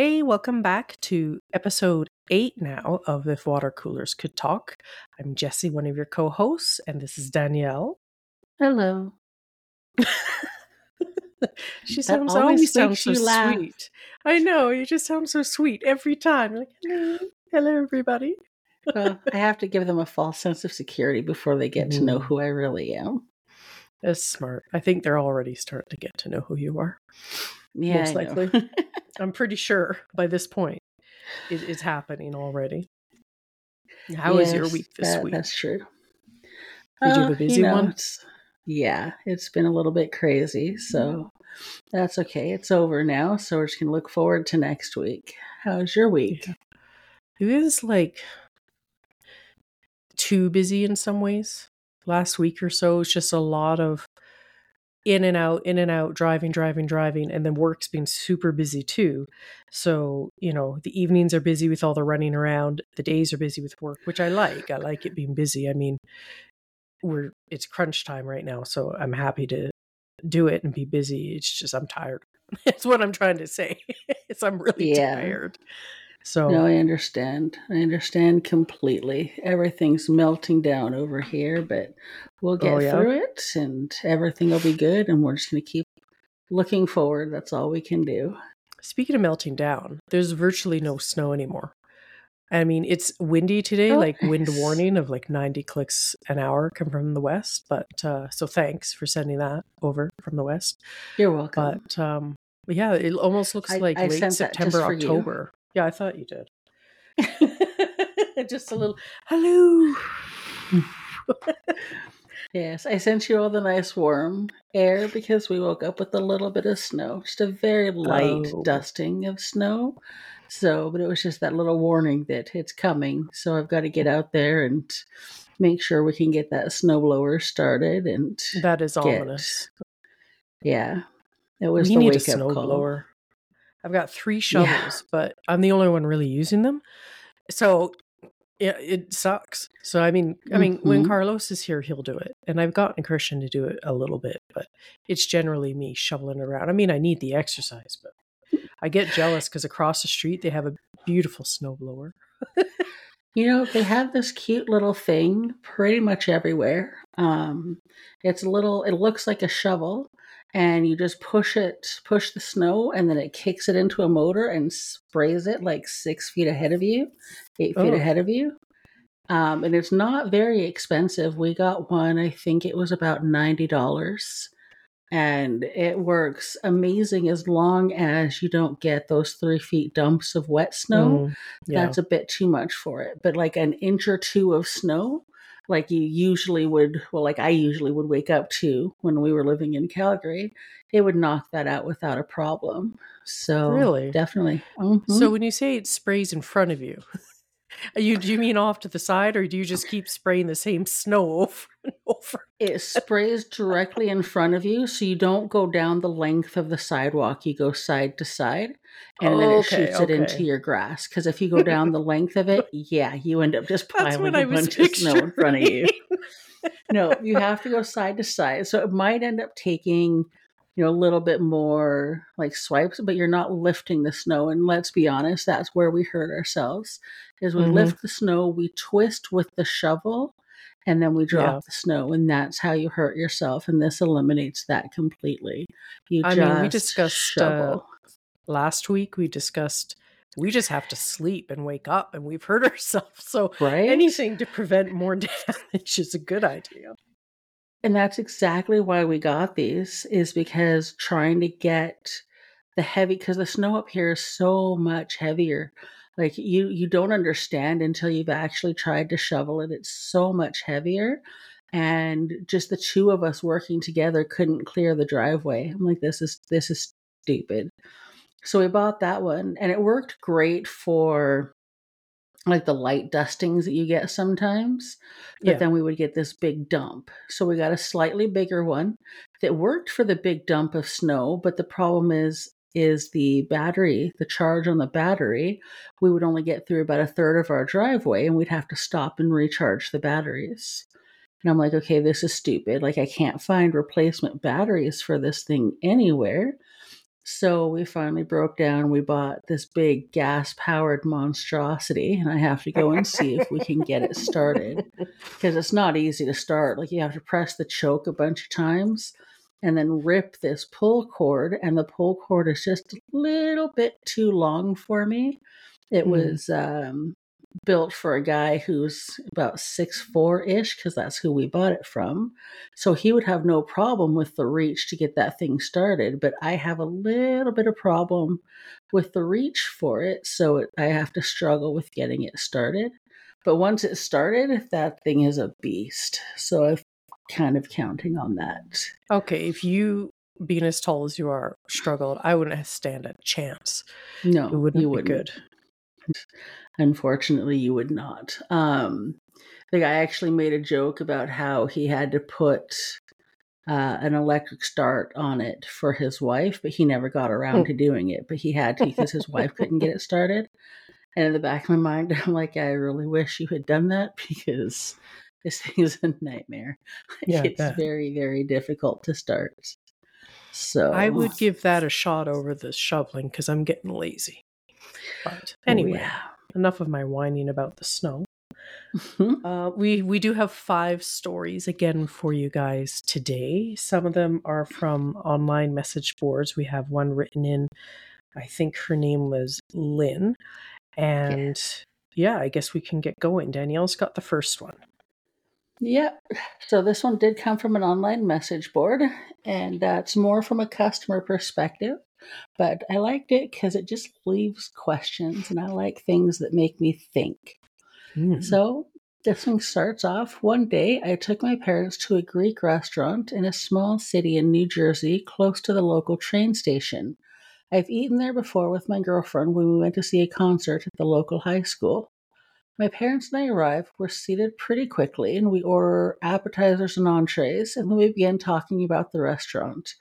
Hey, welcome back to episode 8 now of If Water Coolers Could Talk. I'm Jessie, one of your co-hosts, and this is Danielle. Hello. She always sounds so sweet. I know, you just sound so sweet every time. Like, hello, everybody. Well, I have to give them a false sense of security before they get to know who I really am. That's smart. I think they're already starting to get to know who you are. Yeah, most likely. I'm pretty sure by this point it is happening already. How is your week this week? That's true. Did you have a busy one? Yeah, it's been a little bit crazy, so that's okay. It's over now, so we're just going to look forward to next week. How's your week? Yeah. It is like too busy in some ways. Last week or so, it's just a lot of in and out, driving. And then work's been super busy too. So, the evenings are busy with all the running around. The days are busy with work, which I like. I like it being busy. I mean, it's crunch time right now. So I'm happy to do it and be busy. It's just, I'm tired. That's what I'm trying to say. I'm really tired. So no, I understand. I understand completely. Everything's melting down over here, but we'll get through it and everything will be good. And we're just going to keep looking forward. That's all we can do. Speaking of melting down, there's virtually no snow anymore. I mean, it's windy today, wind warning of 90 clicks an hour come from the west. But so thanks for sending that over from the west. You're welcome. But it almost looks like late September, October. You. Yeah, I thought you did. Just a little, hello. Yes, I sent you all the nice warm air because we woke up with a little bit of snow. Just a very light dusting of snow. So, but it was just that little warning that it's coming. So I've got to get out there and make sure we can get that snowblower started. And that is ominous. Yeah. It was the wake-up call. We need a snowblower. I've got 3 shovels, but I'm the only one really using them. So it sucks. So, I mean, when Carlos is here, he'll do it. And I've gotten Christian to do it a little bit, but it's generally me shoveling around. I mean, I need the exercise, but I get jealous because across the street, they have a beautiful snowblower. They have this cute little thing pretty much everywhere. It looks like a shovel. And you just push the snow, and then it kicks it into a motor and sprays it 8 feet ahead of you. And it's not very expensive. We got one, I think it was about $90. And it works amazing as long as you don't get those 3 feet dumps of wet snow. That's a bit too much for it. But an inch or two of snow. I usually would wake up to when we were living in Calgary, it would knock that out without a problem. So really? Definitely. Mm-hmm. So when you say it sprays in front of you, do you mean off to the side, or do you just keep spraying the same snow over and over? It sprays directly in front of you. So you don't go down the length of the sidewalk. You go side to side and then it shoots it into your grass. Because if you go down the length of it, you end up just piling a bunch of snow in front of you. No, you have to go side to side. So it might end up taking a little bit more swipes, but you're not lifting the snow. And let's be honest, that's where we hurt ourselves is we lift the snow, we twist with the shovel, and then we drop the snow. And that's how you hurt yourself. And this eliminates that completely. We discussed shovel. Last week, we discussed, we just have to sleep and wake up and we've hurt ourselves. So anything to prevent more damage is a good idea. And that's exactly why we got these, is because trying to get the heavy, because the snow up here is so much heavier. You don't understand until you've actually tried to shovel it. It's so much heavier. And just the two of us working together couldn't clear the driveway. I'm like, this is stupid. So we bought that one and it worked great for the light dustings that you get sometimes, but then we would get this big dump. So we got a slightly bigger one that worked for the big dump of snow. But the problem is the battery, the charge on the battery, we would only get through about a third of our driveway and we'd have to stop and recharge the batteries. And I'm like, okay, this is stupid. I can't find replacement batteries for this thing anywhere. So we finally broke down. We bought this big gas-powered monstrosity, and I have to go and see if we can get it started, because it's not easy to start. Like, you have to press the choke a bunch of times and then rip this pull cord, and the pull cord is just a little bit too long for me. It was built for a guy who's about 6'4"-ish, because that's who we bought it from. So he would have no problem with the reach to get that thing started, but I have a little bit of problem with the reach for it, so I have to struggle with getting it started. But once it's started, that thing is a beast. So I've kind of counting on that. Okay, if you, being as tall as you are, struggled, I wouldn't stand a chance. No, you wouldn't. Good. Unfortunately, you would not. The guy actually made a joke about how he had to put an electric start on it for his wife, but he never got around to doing it. But he had to, because his wife couldn't get it started. And in the back of my mind, I'm like, I really wish you had done that, because this thing is a nightmare. Yeah, it's very, very difficult to start. So I would give that a shot over the shoveling, because I'm getting lazy. But anyway, enough of my whining about the snow. We do have 5 stories again for you guys today. Some of them are from online message boards. We have one written in, I think her name was Lynn. And yeah, I guess we can get going. Danielle's got the first one. Yep. So this one did come from an online message board, and that's more from a customer perspective. But I liked it because it just leaves questions, and I like things that make me think. So this one starts off, one day I took my parents to a Greek restaurant in a small city in New Jersey close to the local train station. I've eaten there before with my girlfriend when we went to see a concert at the local high school. My parents and I arrived, were seated pretty quickly, and we order appetizers and entrees, and then we began talking about the restaurant.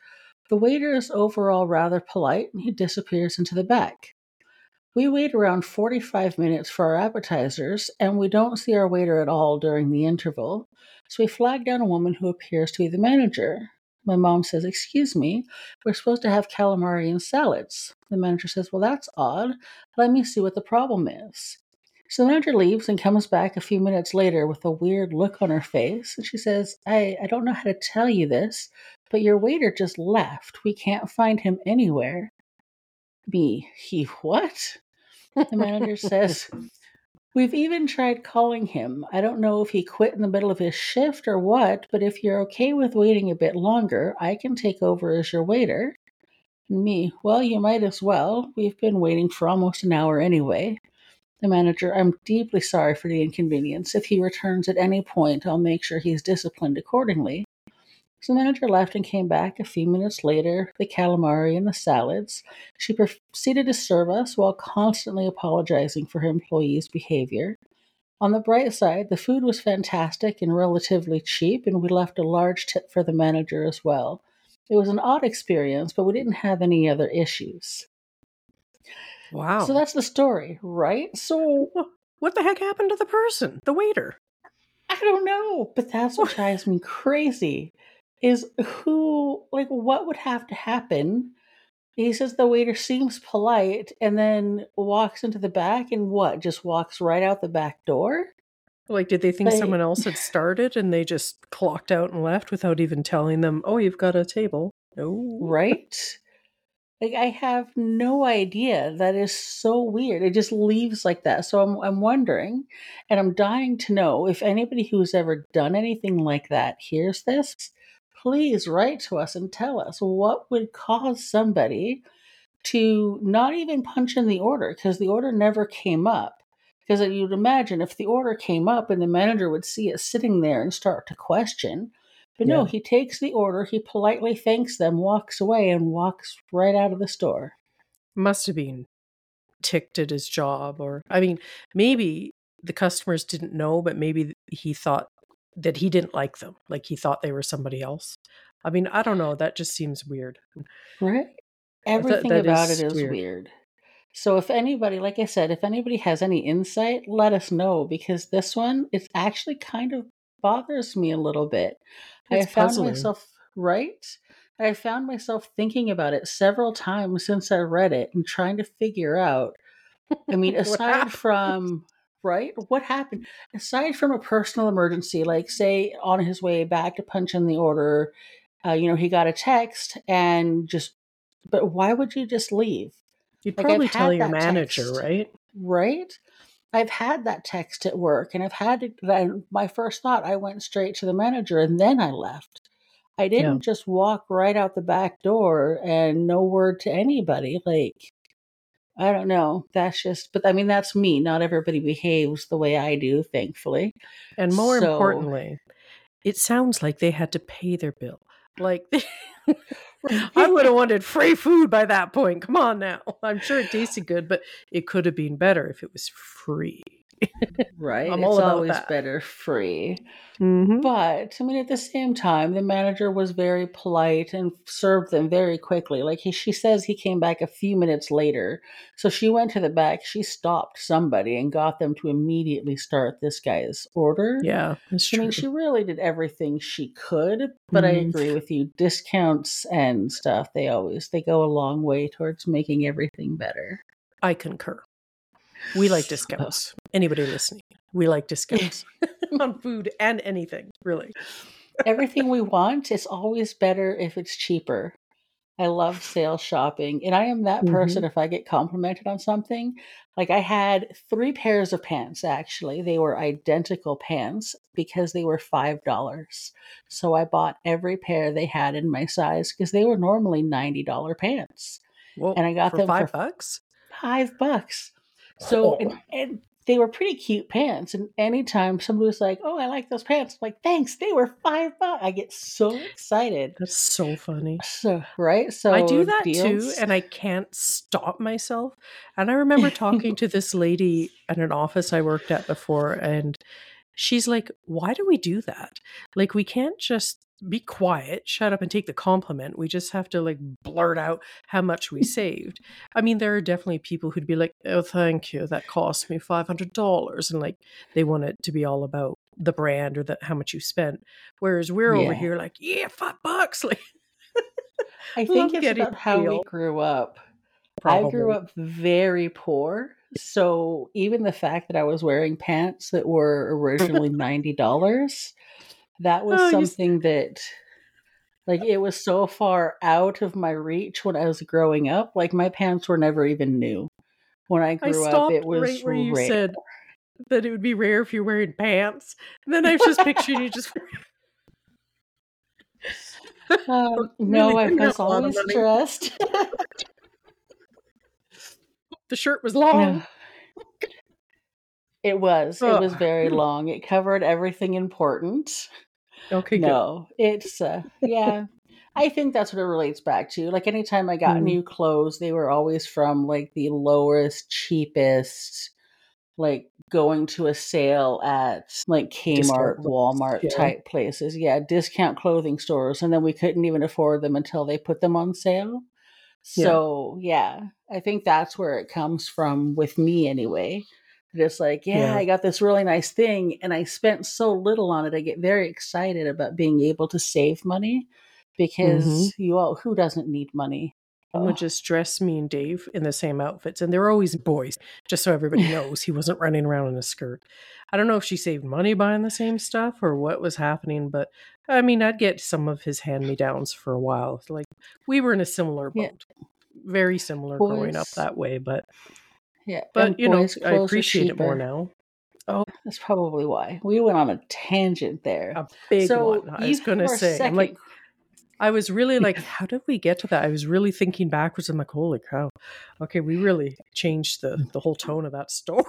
The waiter is overall rather polite, and he disappears into the back. We wait around 45 minutes for our appetizers, and we don't see our waiter at all during the interval, so we flag down a woman who appears to be the manager. My mom says, "Excuse me, we're supposed to have calamari and salads." The manager says, "Well, that's odd. Let me see what the problem is." So the manager leaves and comes back a few minutes later with a weird look on her face. And she says, I don't know how to tell you this, but your waiter just left. We can't find him anywhere. Me, he what? The manager says, "We've even tried calling him. I don't know if he quit in the middle of his shift or what, but if you're okay with waiting a bit longer, I can take over as your waiter." Me, "Well, you might as well. We've been waiting for almost an hour anyway." The manager, "I'm deeply sorry for the inconvenience. If he returns at any point, I'll make sure he's disciplined accordingly." So the manager left and came back a few minutes later, the calamari and the salads. She proceeded to serve us while constantly apologizing for her employees' behavior. On the bright side, the food was fantastic and relatively cheap, and we left a large tip for the manager as well. It was an odd experience, but we didn't have any other issues. Wow. So that's the story, right? So what the heck happened to the person, the waiter? I don't know, but that's what drives me crazy is what would have to happen? He says the waiter seems polite and then walks into the back and what? Just walks right out the back door? Like, did they think someone else had started and they just clocked out and left without even telling them, "Oh, you've got a table"? No. Right? Like, I have no idea. That is so weird. It just leaves like that. So I'm wondering, and I'm dying to know, if anybody who's ever done anything like that hears this, please write to us and tell us what would cause somebody to not even punch in the order, because the order never came up. Because you'd imagine if the order came up and the manager would see it sitting there and start to question. But no, he takes the order, he politely thanks them, walks away, and walks right out of the store. Must have been ticked at his job. Or, I mean, maybe the customers didn't know, but maybe he thought that he didn't like them. Like, he thought they were somebody else. I mean, I don't know. That just seems weird. Right? Everything that about it is weird. So if anybody, like I said, if anybody has any insight, let us know. Because this one, it's actually kind of bothers me a little bit. It's I found puzzling. Myself right And I found myself thinking about it several times since I read it and trying to figure out, I mean, aside from, right? What happened? Aside from a personal emergency, like say on his way back to punch in the order, he got a text and just, but why would you just leave? You'd probably tell your manager, text, right? Right? I've had that text at work and I've had it. My first thought, I went straight to the manager and then I left. I didn't just walk right out the back door and no word to anybody. Like, I don't know. That's just, but I mean, that's me. Not everybody behaves the way I do, thankfully. And more importantly, it sounds like they had to pay their bill. Like, I would have wanted free food by that point. Come on now. I'm sure it tasted good, but it could have been better if it was free. Right? I'm all it's about always that. Better free. Mm-hmm. But, I mean, at the same time, the manager was very polite and served them very quickly. Like, she says he came back a few minutes later. So she went to the back, she stopped somebody and got them to immediately start this guy's order. Yeah, that's true. I mean, she really did everything she could, but I agree with you. Discounts and stuff, they go a long way towards making everything better. I concur. We like discounts. Anybody listening, we like discounts on food and anything, really. Everything we want is always better if it's cheaper. I love sale shopping. And I am that person if I get complimented on something. Like I had 3 pairs of pants, actually. They were identical pants because they were $5. So I bought every pair they had in my size because they were normally $90 pants. Whoa, and I got them for $5? $5. So and they were pretty cute pants. And anytime somebody was like, oh, I like those pants. I'm like, thanks. They were $5. I get so excited. That's so funny. So, right. So I do that too. And I can't stop myself. And I remember talking to this lady at an office I worked at before. And she's like, why do we do that? Like, we can't just be quiet, shut up and take the compliment. We just have to like blurt out how much we saved. I mean, there are definitely people who'd be like, oh, thank you. That cost me $500. And like, they want it to be all about the brand or how much you spent. Whereas we're over here like, yeah, $5. Like, I think it's about how we grew up. Probably. I grew up very poor. So even the fact that I was wearing pants that were originally $90, that was something that, like, it was so far out of my reach when I was growing up. Like, my pants were never even new. When I grew up, it was right where you said that it would be rare if you're wearing pants. And then I was just picturing you just... no, I was always dressed. The shirt was long. Yeah. It was. It was very long. It covered everything important. Okay, no, good. It's, yeah. I think that's what it relates back to. Like, anytime I got new clothes, they were always from, like, the lowest, cheapest, like, going to a sale at, like, Kmart, Walmart-type places. Yeah, discount clothing stores. And then we couldn't even afford them until they put them on sale. So, yeah, I think that's where it comes from with me anyway. Just like, I got this really nice thing and I spent so little on it. I get very excited about being able to save money because who doesn't need money? I would just dress me and Dave in the same outfits. And they're always boys, just so everybody knows he wasn't running around in a skirt. I don't know if she saved money buying the same stuff or what was happening, but I mean, I'd get some of his hand-me-downs for a while. Like, we were in a similar boat, very similar growing up that way, but... Yeah, but, you know, I appreciate it more now. Oh, that's probably why. We went on a tangent there. A big one. I was going to say, I was really like, how did we get to that? I was really thinking backwards. I'm like, holy cow. Okay, we really changed the whole tone of that story.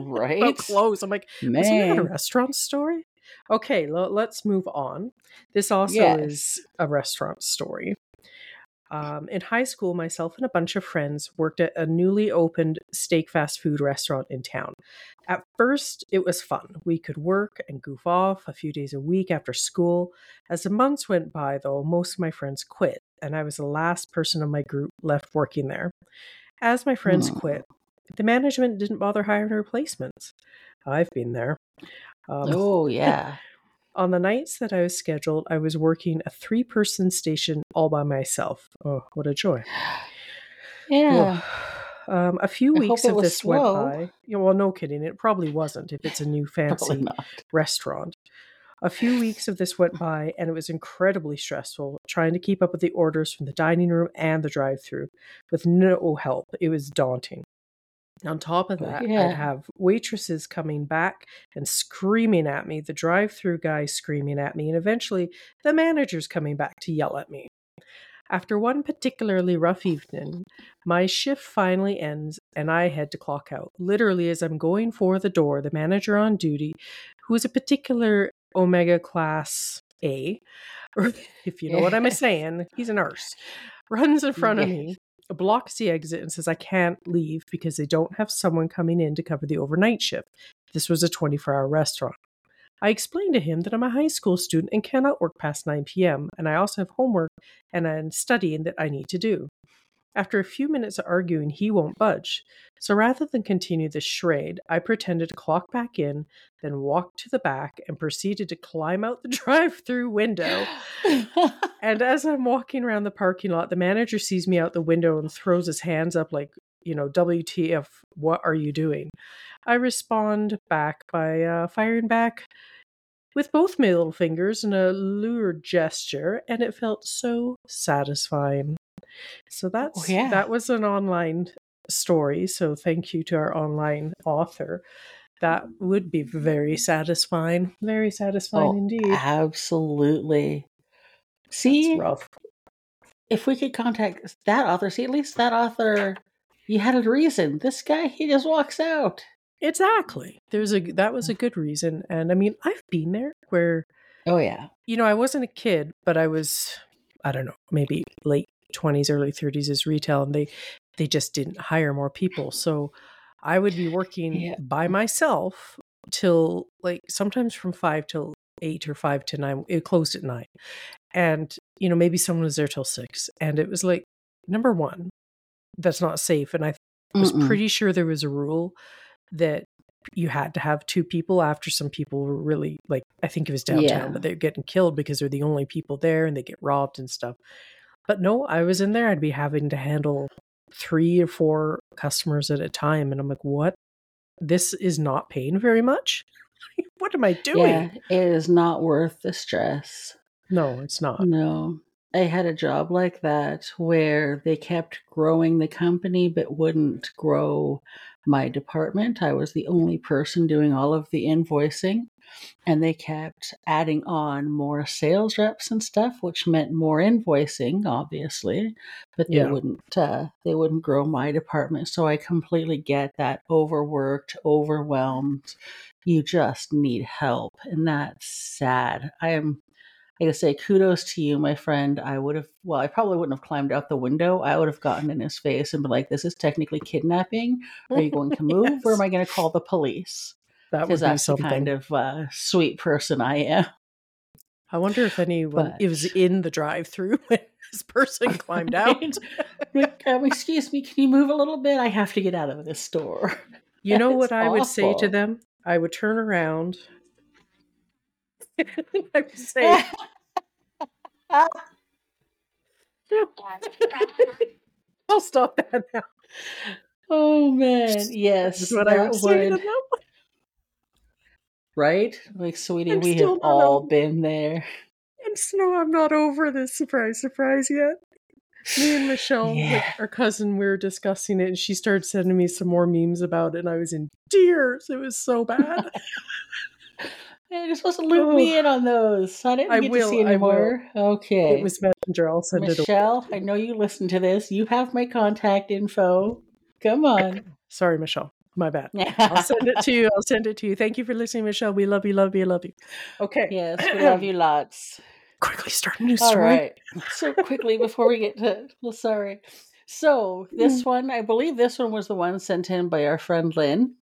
Right? So close. I'm like, wasn't that a restaurant story? Okay, let's move on. This also is a restaurant story. In high school, myself and a bunch of friends worked at a newly opened steak fast food restaurant in town. At first, it was fun. We could work and goof off a few days a week after school. As the months went by, though, most of my friends quit, and I was the last person in my group left working there. As my friends quit, the management didn't bother hiring replacements. I've been there. On the nights that I was scheduled, I was working a 3-person station all by myself. Oh, what a joy. Yeah. A few weeks of this went by. Yeah, well, no kidding. It probably wasn't if it's a new fancy restaurant. A few weeks of this went by, and it was incredibly stressful trying to keep up with the orders from the dining room and the drive-thru. With no help, it was daunting. On top of that, I'd have waitresses coming back and screaming at me, the drive-thru guy screaming at me, and eventually the manager's coming back to yell at me. After one particularly rough evening, my shift finally ends and I head to clock out. Literally, as I'm going for the door, the manager on duty, who is a particular Omega Class A, or if you know what I'm saying, he's an arse, runs in front of me, blocks the exit and says I can't leave because they don't have someone coming in to cover the overnight shift. This was a 24-hour restaurant. I explained to him that I'm a high school student and cannot work past 9 p.m. and I also have homework and studying that I need to do. After a few minutes of arguing, he won't budge. So rather than continue this charade, I pretended to clock back in, then walked to the back and proceeded to climb out the drive-thru window. And as I'm walking around the parking lot, the manager sees me out the window and throws his hands up like, you know, WTF, what are you doing? I respond back by firing back with both middle fingers in a lurid gesture, and it felt so satisfying. So that was an online story. So thank you to our online author. That would be very satisfying. Very satisfying indeed. Absolutely. See, if we could contact that author, see, at least that author, you had a reason. This guy, he just walks out. Exactly. That was a good reason. And I mean, I've been there where, you know, I wasn't a kid, but I was, I don't know, maybe late 20s, early 30s as retail, and they just didn't hire more people. So I would be working by myself till like sometimes from 5 till 8 or 5 to 9. It closed at 9, and you know maybe someone was there till 6, and it was like, number one, that's not safe. And I was pretty sure there was a rule that you had to have 2 people after some people were really like, I think it was downtown, but they're getting killed because they're the only people there and they get robbed and stuff. But no, I was in there. I'd be having to handle 3 or 4 customers at a time. And I'm like, what? This is not paying very much. What am I doing? Yeah, it is not worth the stress. No, it's not. No. I had a job like that where they kept growing the company, but wouldn't grow my department. I was the only person doing all of the invoicing. And they kept adding on more sales reps and stuff, which meant more invoicing, obviously, but they wouldn't grow my department. So I completely get that overworked, overwhelmed. You just need help. And that's sad. I gotta say, kudos to you, my friend. I probably wouldn't have climbed out the window. I would have gotten in his face and been like, this is technically kidnapping. Are you going to move? Or am I going to call the police? Because that's the kind of sweet person I am. I wonder if it was in the drive-thru when this person climbed out. Like, excuse me, can you move a little bit? I have to get out of this store. You know what I would say to them? I would turn around. I would say, I'll stop that now. Oh man, yes, that's what I would say to them. Right? Like, sweetie, we have all been there. And no, I'm not over this surprise yet. Me and Michelle, like, our cousin, we were discussing it, and she started sending me some more memes about it, and I was in tears. It was so bad. I just supposed to loop me in on those. I didn't get to see anymore. Okay. It was Messenger. I'll send it away. Michelle, I know you listen to this. You have my contact info. Come on. Sorry, Michelle. My bad. I'll send it to you. Thank you for listening, Michelle. We love you, love you, love you. Okay. Yes, we love you lots. Quickly start a new story. All right. So quickly before we get to... Well, sorry. So this one, I believe this one was the one sent in by our friend Lynn.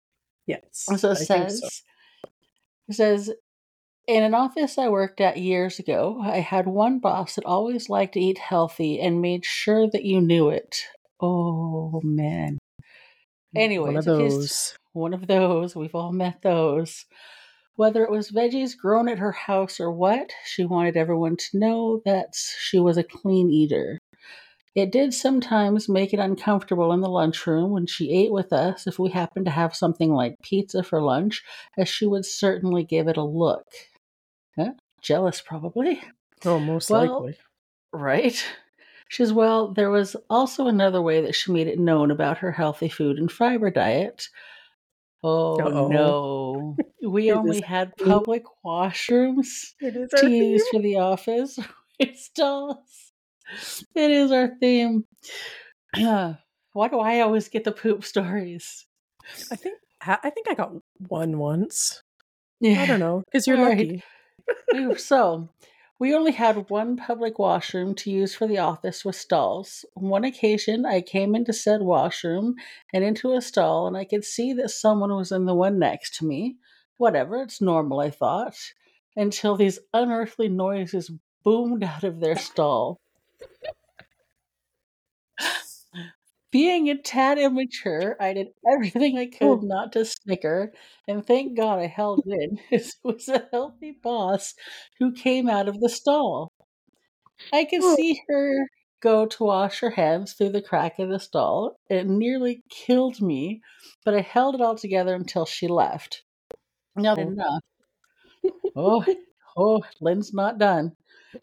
Yes. So it says, in an office I worked at years ago, I had one boss that always liked to eat healthy and made sure that you knew it. Oh, man. Anyway, one of those. We've all met those. Whether it was veggies grown at her house or what, she wanted everyone to know that she was a clean eater. It did sometimes make it uncomfortable in the lunchroom when she ate with us if we happened to have something like pizza for lunch, as she would certainly give it a look. Huh? Jealous, probably. Oh, most likely. Right. She says, well, there was also another way that she made it known about her healthy food and fiber diet. Oh, no. We only had public washrooms to use for the office. It is our theme. Why do I always get the poop stories? I think I got one once. Yeah. I don't know, because you're lucky. So, we only had one public washroom to use for the office with stalls. On one occasion, I came into said washroom and into a stall, and I could see that someone was in the one next to me. Whatever, it's normal, I thought, until these unearthly noises boomed out of their stall. Being a tad immature, I did everything I could not to snicker, and thank God I held in. It was a healthy boss who came out of the stall. I could see her go to wash her hands through the crack of the stall. It nearly killed me, but I held it all together until she left. Not enough. Lynn's not done.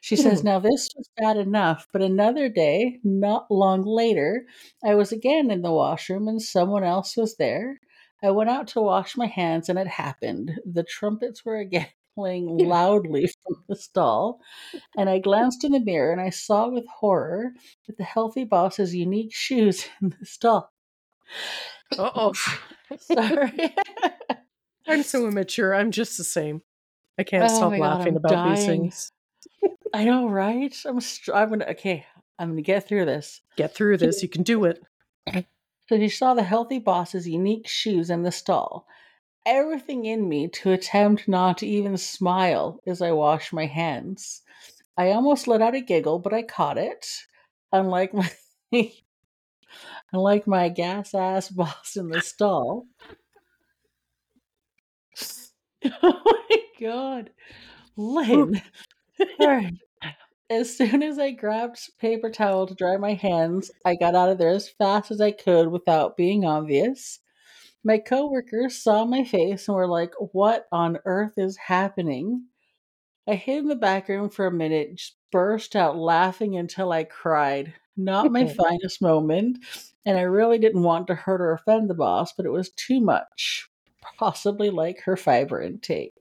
She says, now this was bad enough, but another day, not long later, I was again in the washroom and someone else was there. I went out to wash my hands and it happened. The trumpets were again playing loudly from the stall, and I glanced in the mirror and I saw with horror that the healthy boss has unique shoes in the stall. Uh-oh. Sorry. I'm so immature. I'm just the same. I can't stop laughing about these things. I know, right? I'm gonna get through this. Get through this. You can do it. So she saw the healthy boss's unique shoes in the stall. Everything in me to attempt not to even smile as I wash my hands. I almost let out a giggle, but I caught it. Unlike my gas ass boss in the stall. Oh my God, Lynn. All right. As soon as I grabbed paper towel to dry my hands, I got out of there as fast as I could without being obvious. My coworkers saw my face and were like, what on earth is happening? I hid in the back room for a minute, just burst out laughing until I cried. Not my finest moment, and I really didn't want to hurt or offend the boss, but it was too much, possibly like her fiber intake.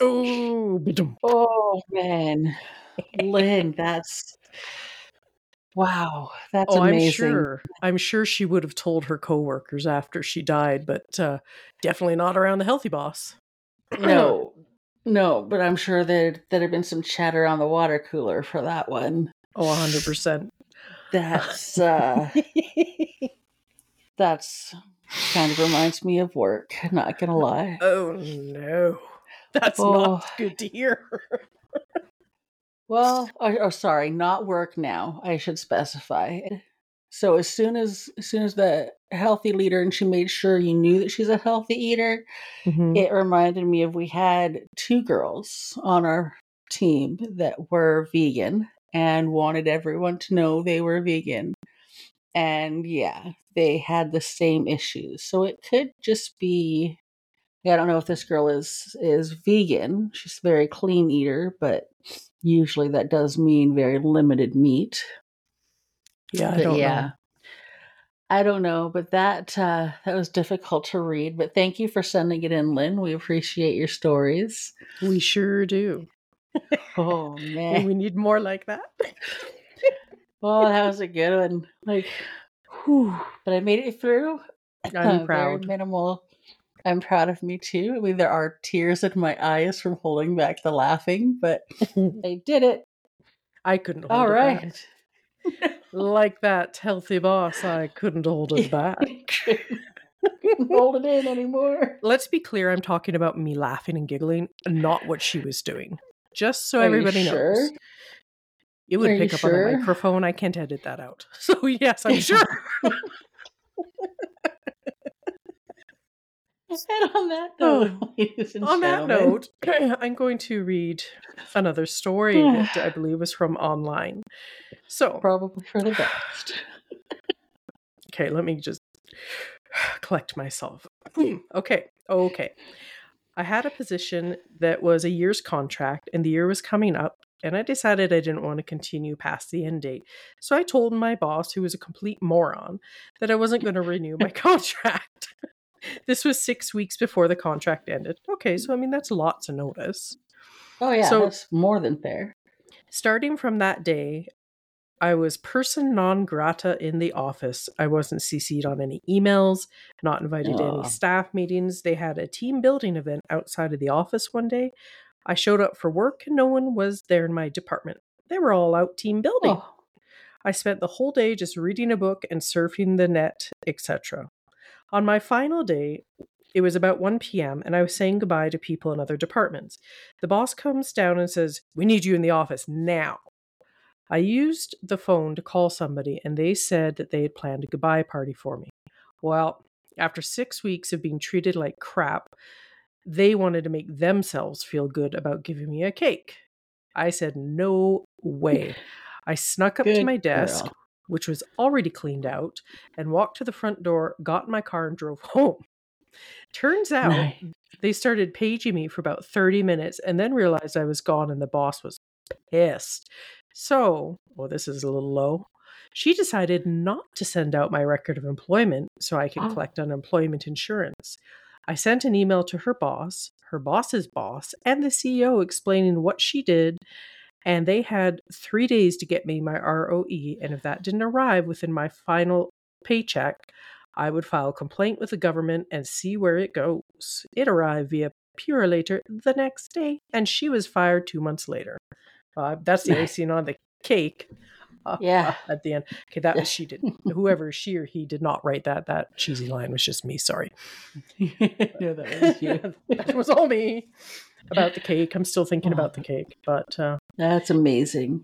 Oh man, Lynn, that's amazing. I'm sure she would have told her coworkers after she died, but definitely not around the healthy boss. No, but I'm sure there had been some chatter on the water cooler for that one. Oh, 100%. That's that's kind of reminds me of work. Not gonna lie. Oh no. That's not good to hear. Sorry, not work now. I should specify. So as soon as the healthy leader, and she made sure you knew that she's a healthy eater, it reminded me of we had two girls on our team that were vegan and wanted everyone to know they were vegan. And yeah, they had the same issues. So it could just be... I don't know if this girl is vegan. She's a very clean eater, but usually that does mean very limited meat. Yeah, I don't know. I don't know, but that was difficult to read. But thank you for sending it in, Lynn. We appreciate your stories. We sure do. Oh man, we need more like that. Oh, that was a good one. But I made it through. I'm proud. Very minimal. I'm proud of me too. I mean, there are tears in my eyes from holding back the laughing, but I did it. I couldn't hold it back. Like that healthy boss, I couldn't hold it back. Couldn't hold it in anymore. Let's be clear. I'm talking about me laughing and giggling, not what she was doing. Just so everybody knows. It would pick up on the microphone. I can't edit that out. So yes, I'm sure. And on that note, I'm going to read another story that I believe was from online. So probably for the best. Okay, let me just collect myself. Okay. I had a position that was a year's contract, and the year was coming up, and I decided I didn't want to continue past the end date. So I told my boss, who was a complete moron, that I wasn't going to renew my contract. This was 6 weeks before the contract ended. Okay, so I mean, that's lots of notice. Oh yeah, so, that's more than fair. Starting from that day, I was person non grata in the office. I wasn't CC'd on any emails, not invited to any staff meetings. They had a team building event outside of the office one day. I showed up for work and no one was there in my department. They were all out team building. Oh. I spent the whole day just reading a book and surfing the net, etc. On my final day, it was about 1 p.m. and I was saying goodbye to people in other departments. The boss comes down and says, "We need you in the office now." I used the phone to call somebody, and they said that they had planned a goodbye party for me. Well, after 6 weeks of being treated like crap, they wanted to make themselves feel good about giving me a cake. I said, no way. I snuck up to my desk, which was already cleaned out, and walked to the front door, got in my car, and drove home. Turns out they started paging me for about 30 minutes and then realized I was gone, and the boss was pissed. So, well, this is a little low. She decided not to send out my record of employment so I could collect unemployment insurance. I sent an email to her boss, her boss's boss, and the CEO explaining what she did, and they had 3 days to get me my ROE, and if that didn't arrive within my final paycheck, I would file a complaint with the government and see where it goes. It arrived via Purolator the next day, and she was fired 2 months later. That's the icing on the cake at the end. Okay, that was, she didn't. Whoever she or he did not write that. That cheesy line was just me, sorry. No, that was you. That was all me. About the cake. I'm still thinking about the cake. But that's amazing.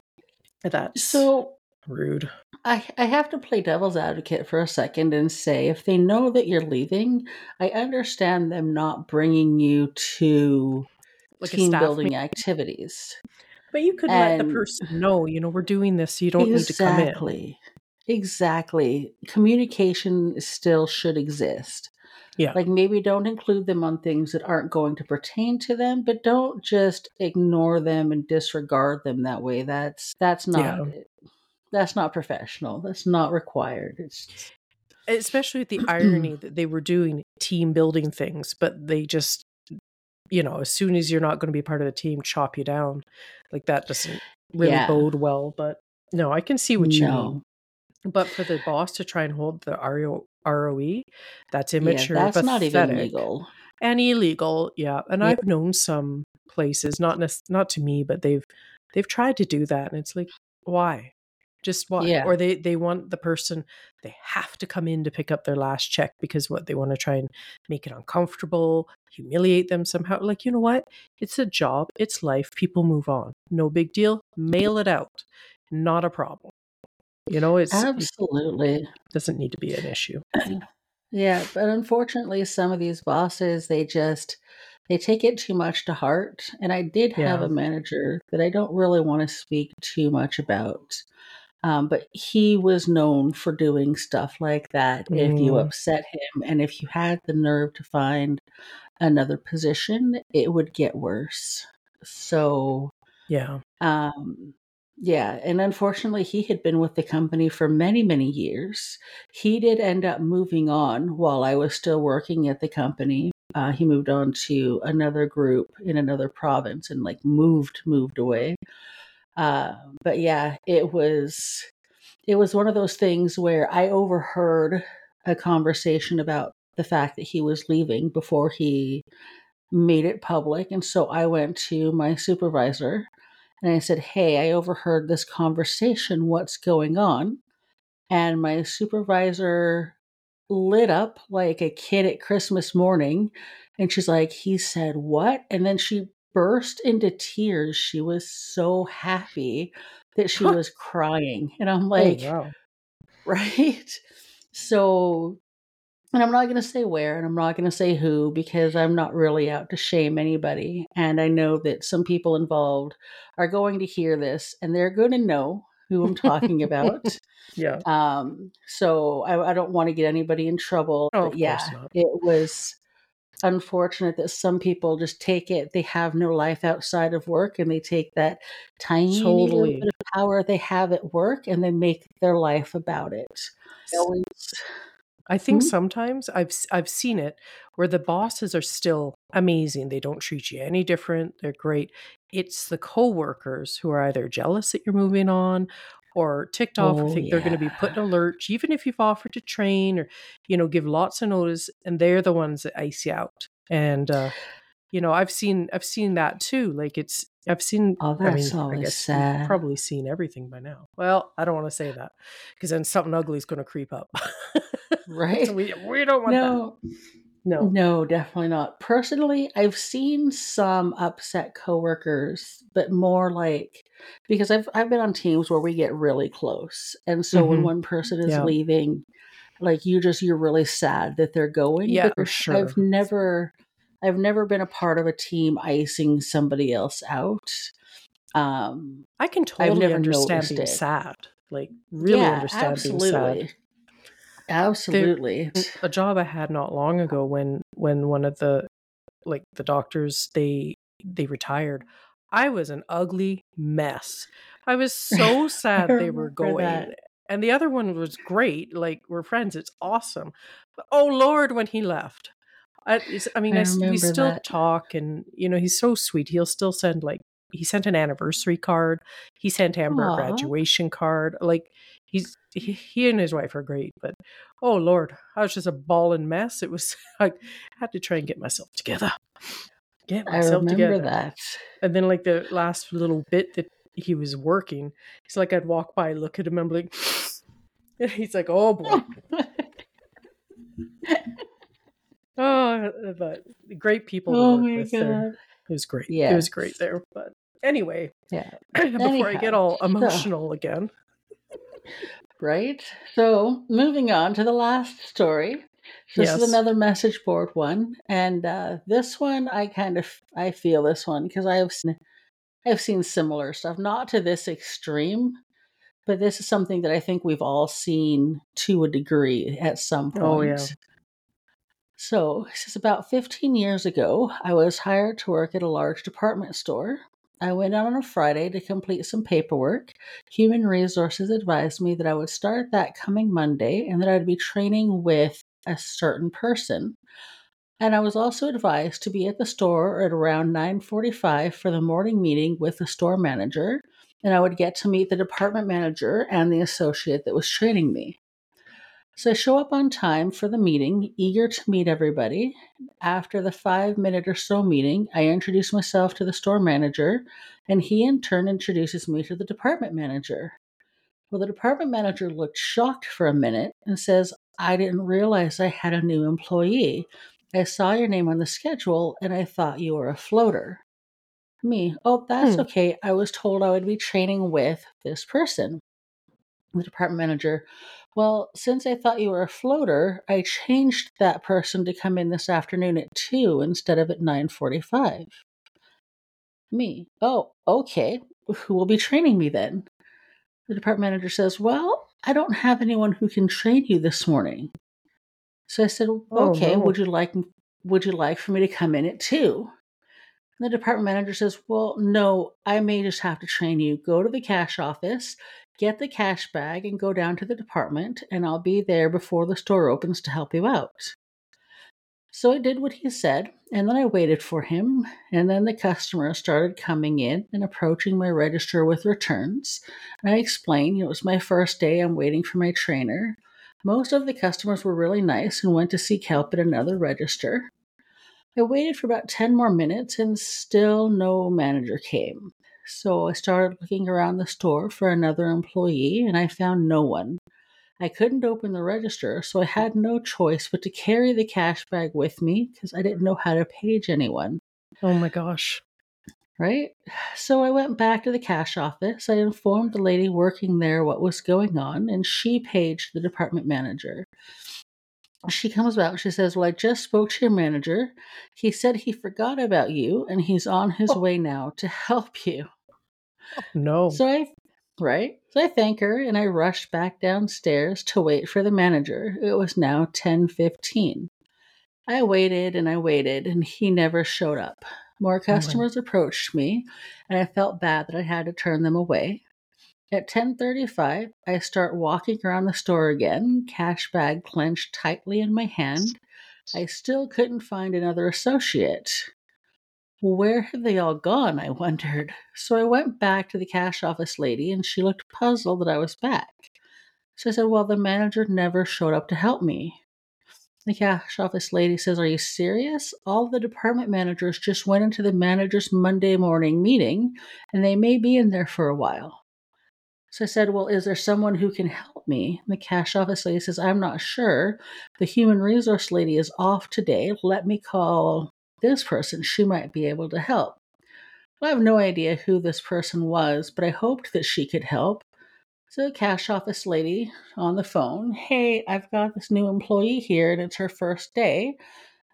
That's so rude. I have to play devil's advocate for a second and say, if they know that you're leaving, I understand them not bringing you to like team building activities. But you could let the person know, we're doing this, so you don't need to come in. Exactly. Communication still should exist. Yeah. Like maybe don't include them on things that aren't going to pertain to them, but don't just ignore them and disregard them that way. That's not that's not professional. That's not required. It's just... Especially with the irony that they were doing team building things, but they just as soon as you're not going to be part of the team, chop you down. Like that doesn't really bode well. But no, I can see what you mean. But for the boss to try and hold the ROE, that's immature. Yeah, that's pathetic, not even legal. And illegal, yeah. And I've known some places, not to me, but they've tried to do that. And it's like, why? Just why? Yeah. Or they want the person, they have to come in to pick up their last check because they want to try and make it uncomfortable, humiliate them somehow. Like, you know what? It's a job. It's life. People move on. No big deal. Mail it out. Not a problem. It's absolutely it doesn't need to be an issue. Yeah. But unfortunately, some of these bosses, they take it too much to heart. And I did have a manager that I don't really want to speak too much about. But he was known for doing stuff like that if you upset him. And if you had the nerve to find another position, it would get worse. So, and unfortunately, he had been with the company for many, many years. He did end up moving on while I was still working at the company. He moved on to another group in another province and moved away. But yeah, it was one of those things where I overheard a conversation about the fact that he was leaving before he made it public. And so I went to my supervisor and I said, "Hey, I overheard this conversation. What's going on?" And my supervisor lit up like a kid at Christmas morning. And she's like, "He said what?" And then she burst into tears. She was so happy that she was crying. And I'm like, right? So And I'm not going to say where, and I'm not going to say who, because I'm not really out to shame anybody. And I know that some people involved are going to hear this, and they're going to know who I'm talking about. Yeah. So I don't want to get anybody in trouble. Oh, but yeah, it was unfortunate that some people just take it. They have no life outside of work, and they take that tiny little bit of power they have at work, and they make their life about it. I think sometimes I've seen it where the bosses are still amazing. They don't treat you any different. They're great. It's the coworkers who are either jealous that you're moving on or ticked off or think they're going to be put in a lurch, even if you've offered to train or, you know, give lots of notice, and they're the ones that ice you out. And, you know, I've seen that too. Like sad. You've probably seen everything by now. Well, I don't want to say that because then something ugly is going to creep up. Right. So we don't want that. No, definitely not. Personally, I've seen some upset coworkers, but more like, because I've been on teams where we get really close. And so when one person is leaving, like you're really sad that they're going. Yeah, for sure. I've never been a part of a team icing somebody else out. I can totally understand being sad. Like really understand being sad. Absolutely. A job I had not long ago when one of the doctors, they retired, I was an ugly mess. I was so sad they were going. That. And the other one was great. Like, we're friends. It's awesome. But, oh, Lord, when he left. We still talk, and, you know, he's so sweet. He'll still send, like, he sent an anniversary card. He sent Amber a graduation card. Like, he and his wife are great, but oh Lord, I was just a ball and mess. It was, I had to try and get myself together. I remember that. And then like the last little bit that he was working, it's like I'd walk by, look at him, and I'm like, and he's like, oh boy. Oh, but great people. Oh my God. There. It was great. Yeah. It was great there. But anyway, before I get all emotional again. Right. So moving on to the last story. This is another message board one. And this one, I feel this one because I've seen similar stuff, not to this extreme, but this is something that I think we've all seen to a degree at some point. Oh, yeah. So this is about 15 years ago. I was hired to work at a large department store. I went out on a Friday to complete some paperwork. Human Resources advised me that I would start that coming Monday and that I'd be training with a certain person. And I was also advised to be at the store at around 9:45 for the morning meeting with the store manager, and I would get to meet the department manager and the associate that was training me. So I show up on time for the meeting, eager to meet everybody. After the 5-minute or so meeting, I introduce myself to the store manager, and he in turn introduces me to the department manager. Well, the department manager looked shocked for a minute and says, I didn't realize I had a new employee. I saw your name on the schedule, and I thought you were a floater. Me, oh, that's okay. I was told I would be training with this person. The department manager, well, since I thought you were a floater, I changed that person to come in this afternoon at 2 instead of at 9:45. Me, oh, okay. Who will be training me then? The department manager says, well, I don't have anyone who can train you this morning. So I said, okay, would you like for me to come in at 2? The department manager says, well, no, I may just have to train you. Go to the cash office, get the cash bag, and go down to the department, and I'll be there before the store opens to help you out. So I did what he said, and then I waited for him, and then the customers started coming in and approaching my register with returns. And I explained, it was my first day, I'm waiting for my trainer. Most of the customers were really nice and went to seek help at another register. I waited for about 10 more minutes and still no manager came. So I started looking around the store for another employee and I found no one. I couldn't open the register, so I had no choice but to carry the cash bag with me because I didn't know how to page anyone. Oh my gosh. Right? So I went back to the cash office. I informed the lady working there what was going on and she paged the department manager. She comes out. She says, well, I just spoke to your manager. He said he forgot about you, and he's on his way now to help you. No. So I thank her, and I rushed back downstairs to wait for the manager. It was now 10:15. I waited, and he never showed up. More customers approached me, and I felt bad that I had to turn them away. At 10:35, I start walking around the store again, cash bag clenched tightly in my hand. I still couldn't find another associate. Where have they all gone, I wondered. So I went back to the cash office lady, and she looked puzzled that I was back. So I said, well, the manager never showed up to help me. The cash office lady says, are you serious? All the department managers just went into the manager's Monday morning meeting, and they may be in there for a while. So I said, well, is there someone who can help me? The cash office lady says, I'm not sure. The human resource lady is off today. Let me call this person. She might be able to help. Well, I have no idea who this person was, but I hoped that she could help. So the cash office lady on the phone, hey, I've got this new employee here, and it's her first day.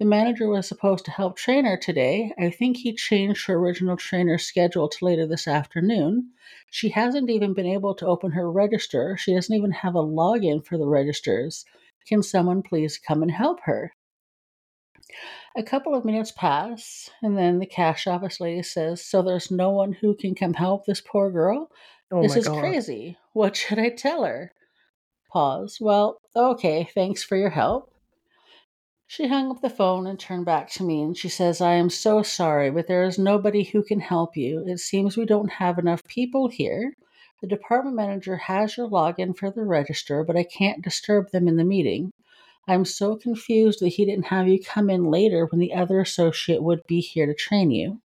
The manager was supposed to help train her today. I think he changed her original trainer's schedule to later this afternoon. She hasn't even been able to open her register. She doesn't even have a login for the registers. Can someone please come and help her? A couple of minutes pass, and then the cash office lady says, so there's no one who can come help this poor girl? Oh, this is crazy. What should I tell her? Pause. Well, okay, thanks for your help. She hung up the phone and turned back to me, and she says, I am so sorry, but there is nobody who can help you. It seems we don't have enough people here. The department manager has your login for the register, but I can't disturb them in the meeting. I'm so confused that he didn't have you come in later when the other associate would be here to train you.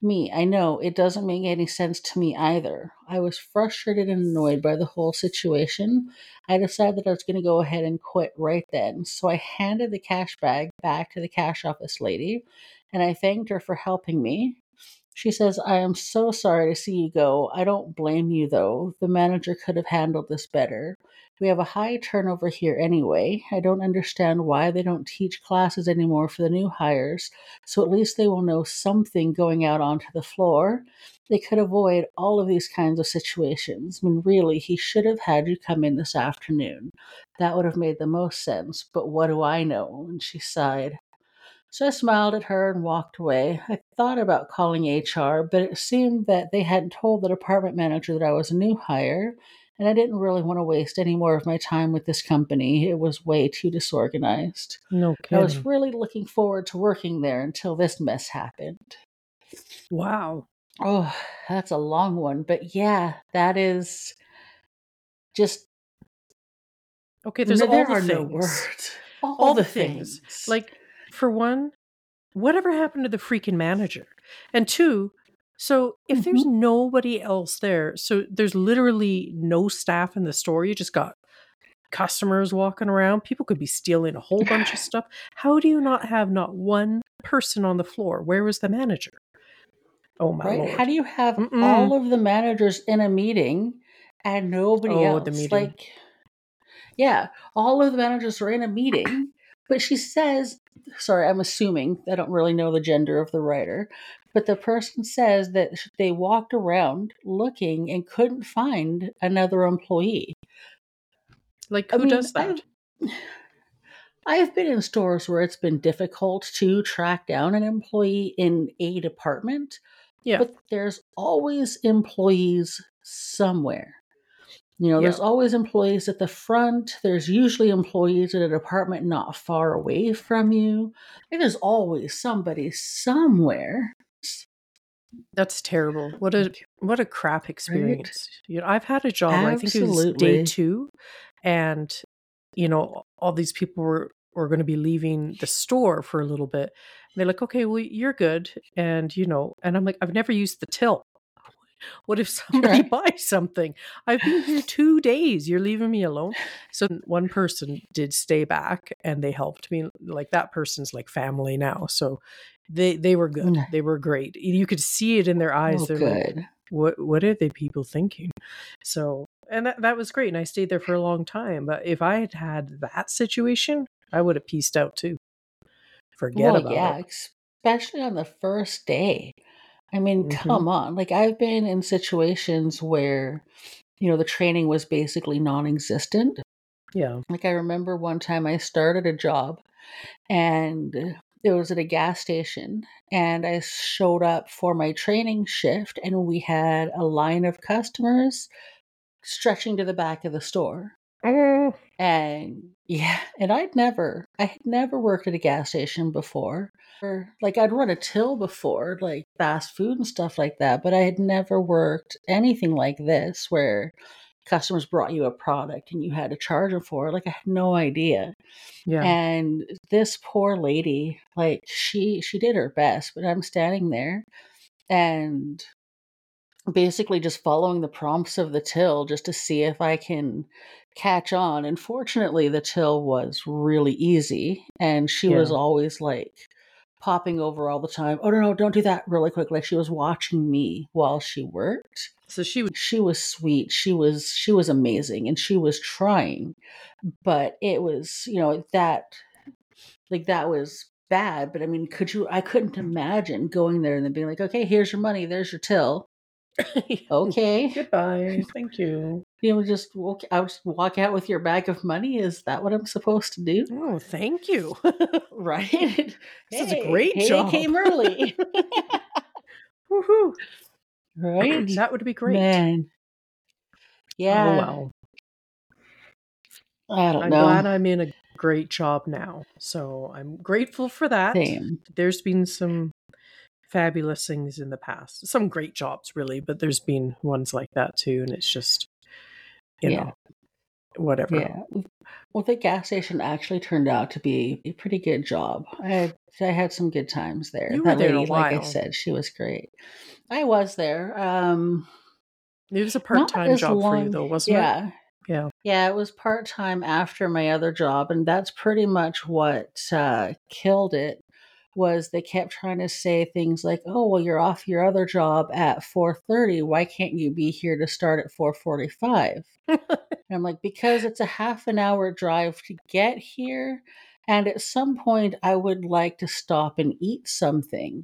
Me, I know, it doesn't make any sense to me either. I was frustrated and annoyed by the whole situation. I decided that I was going to go ahead and quit right then. So I handed the cash bag back to the cash office lady, and I thanked her for helping me. She says, I am so sorry to see you go. I don't blame you, though. The manager could have handled this better. We have a high turnover here anyway. I don't understand why they don't teach classes anymore for the new hires, so at least they will know something going out onto the floor. They could avoid all of these kinds of situations. I mean, really, he should have had you come in this afternoon. That would have made the most sense, but what do I know? And she sighed. So I smiled at her and walked away. I thought about calling HR, but it seemed that they hadn't told the department manager that I was a new hire, and I didn't really want to waste any more of my time with this company. It was way too disorganized. No kidding. I was really looking forward to working there until this mess happened. Wow. Oh, that's a long one. But yeah, that is just... Okay, there are no words. All the things. Like... For one, whatever happened to the freaking manager? And two, so if there's nobody else there, so there's literally no staff in the store. You just got customers walking around. People could be stealing a whole bunch of stuff. How do you not have not one person on the floor? Where was the manager? Oh, my Lord. How do you have all of the managers in a meeting and nobody else? The meeting. Like, yeah, all of the managers are in a meeting. But she says, sorry, I'm assuming, I don't really know the gender of the writer, but the person says that they walked around looking and couldn't find another employee. Like, who does that? I've been in stores where it's been difficult to track down an employee in a department, but there's always employees somewhere. You know, there's always employees at the front. There's usually employees at a department not far away from you. And there's always somebody somewhere. That's terrible. What a crap experience. Right? You know, I've had a job. Absolutely. I think it was day 2, and you know, all these people were going to be leaving the store for a little bit. And they're like, "Okay, well, you're good," and you know, and I'm like, "I've never used the till." What if somebody buys something? I've been here 2 days. You're leaving me alone. So one person did stay back and they helped me. Like that person's like family now. So they were good. They were great. You could see it in their eyes. They're good. Like, what are they people thinking? So, and that was great. And I stayed there for a long time. But if I had that situation, I would have pieced out too. Forget about it. Especially on the first day. I mean, come on. Like, I've been in situations where, you know, the training was basically non-existent. Yeah. Like, I remember one time I started a job and it was at a gas station, and I showed up for my training shift, and we had a line of customers stretching to the back of the store. Oh. And I had never worked at a gas station before. Like, I'd run a till before, like fast food and stuff like that, but I had never worked anything like this where customers brought you a product and you had to charge them for it. Like, I had no idea. Yeah. And this poor lady, like, she did her best, but I'm standing there and basically just following the prompts of the till just to see if I can catch on. And fortunately, the till was really easy. And she was always like popping over all the time. Oh, no, don't do that, really quick. Like, she was watching me while she worked. So she was sweet. She was amazing. And she was trying. But it was, you know, that was bad. But I mean, I couldn't imagine going there and then being like, okay, here's your money. There's your till. Okay. Goodbye. Thank you. You know, I'll just walk out with your bag of money. Is that what I'm supposed to do? Oh, thank you. Right? This is a great job. I came early. Woohoo. Right? That would be great. Man. Yeah. Oh, wow. I'm glad I'm in a great job now. So I'm grateful for that. Same. There's been some fabulous things in the past, some great jobs really, but there's been ones like that too, and it's just you know whatever. Yeah. Well, the gas station actually turned out to be a pretty good job. I had some good times there. You were there a while. Like I said, she was great. I was there. It was a part-time job for you though, wasn't it? Yeah, it was part-time after my other job, and that's pretty much what killed it. Was they kept trying to say things like, oh, well, you're off your other job at 4:30. Why can't you be here to start at 4:45? And I'm like, because it's a half an hour drive to get here. And at some point I would like to stop and eat something.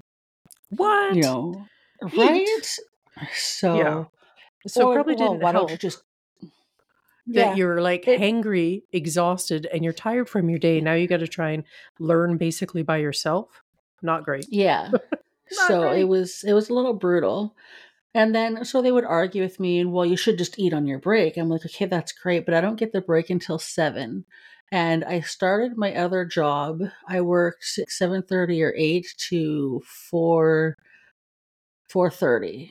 What? You know, right? So or, probably didn't help that you're like hangry, exhausted, and you're tired from your day. Now you got to try and learn basically by yourself. Not great. Yeah. It was a little brutal. And then, so they would argue with me and, well, you should just eat on your break. I'm like, okay, that's great. But I don't get the break until 7. And I started my other job. I worked 7:30 or 8 to 4:30. I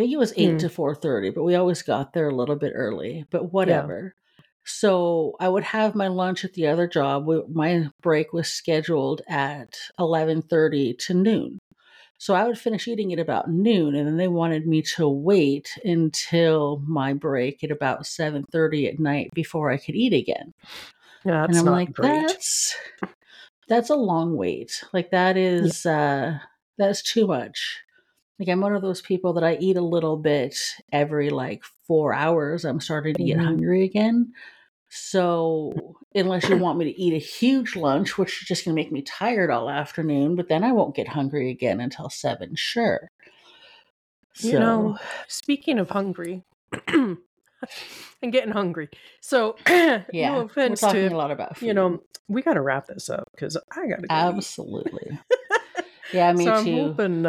think it was 8 to 4:30, but we always got there a little bit early, but whatever. Yeah. So I would have my lunch at the other job. My break was scheduled at 11:30 to noon. So I would finish eating at about noon, and then they wanted me to wait until my break at about 7:30 at night before I could eat again. Yeah, that's and I'm not like, great. That's a long wait. Like, that's too much. Like, I'm one of those people that I eat a little bit every, like, 4 hours. I'm starting to get hungry again. So unless you want me to eat a huge lunch, which is just going to make me tired all afternoon, but then I won't get hungry again until 7, sure. You know, speaking of hungry, I'm getting hungry. So no offense to, we're talking a lot about food. You know, we got to wrap this up because I got to go. Absolutely. Yeah, me too. So I'm hoping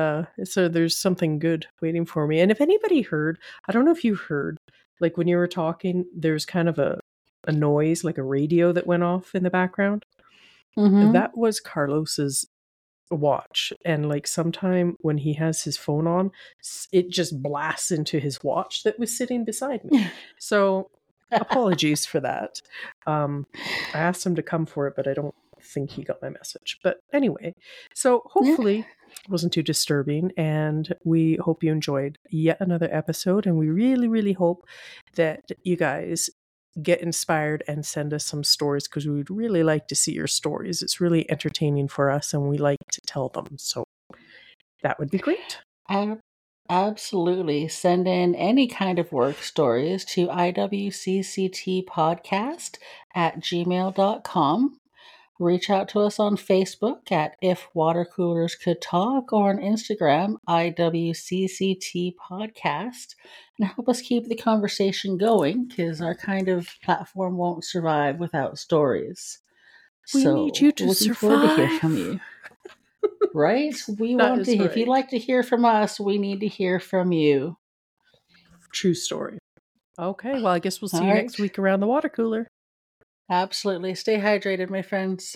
so there's something good waiting for me. And if anybody heard, I don't know if you heard, like when you were talking, there's kind of a noise, like a radio that went off in the background. Mm-hmm. That was Carlos's watch. And like sometime when he has his phone on, it just blasts into his watch that was sitting beside me. So apologies for that. I asked him to come for it, but I don't think he got my message, but anyway, so hopefully it wasn't too disturbing, and we hope you enjoyed yet another episode, and we really, really hope that you guys get inspired and send us some stories, because we would really like to see your stories. It's really entertaining for us, and we like to tell them, so that would be great. Absolutely. Send in any kind of work stories to IWCCTpodcast@gmail.com. Reach out to us on Facebook at If Water Coolers Could Talk, or on Instagram, IWCCTpodcast, and help us keep the conversation going, because our kind of platform won't survive without stories. We need you to survive. So looking forward to hear from you. Right? We want to. Right. If you'd like to hear from us, we need to hear from you. True story. Okay, well, I guess we'll see you next week around the water cooler. Absolutely. Stay hydrated, my friends.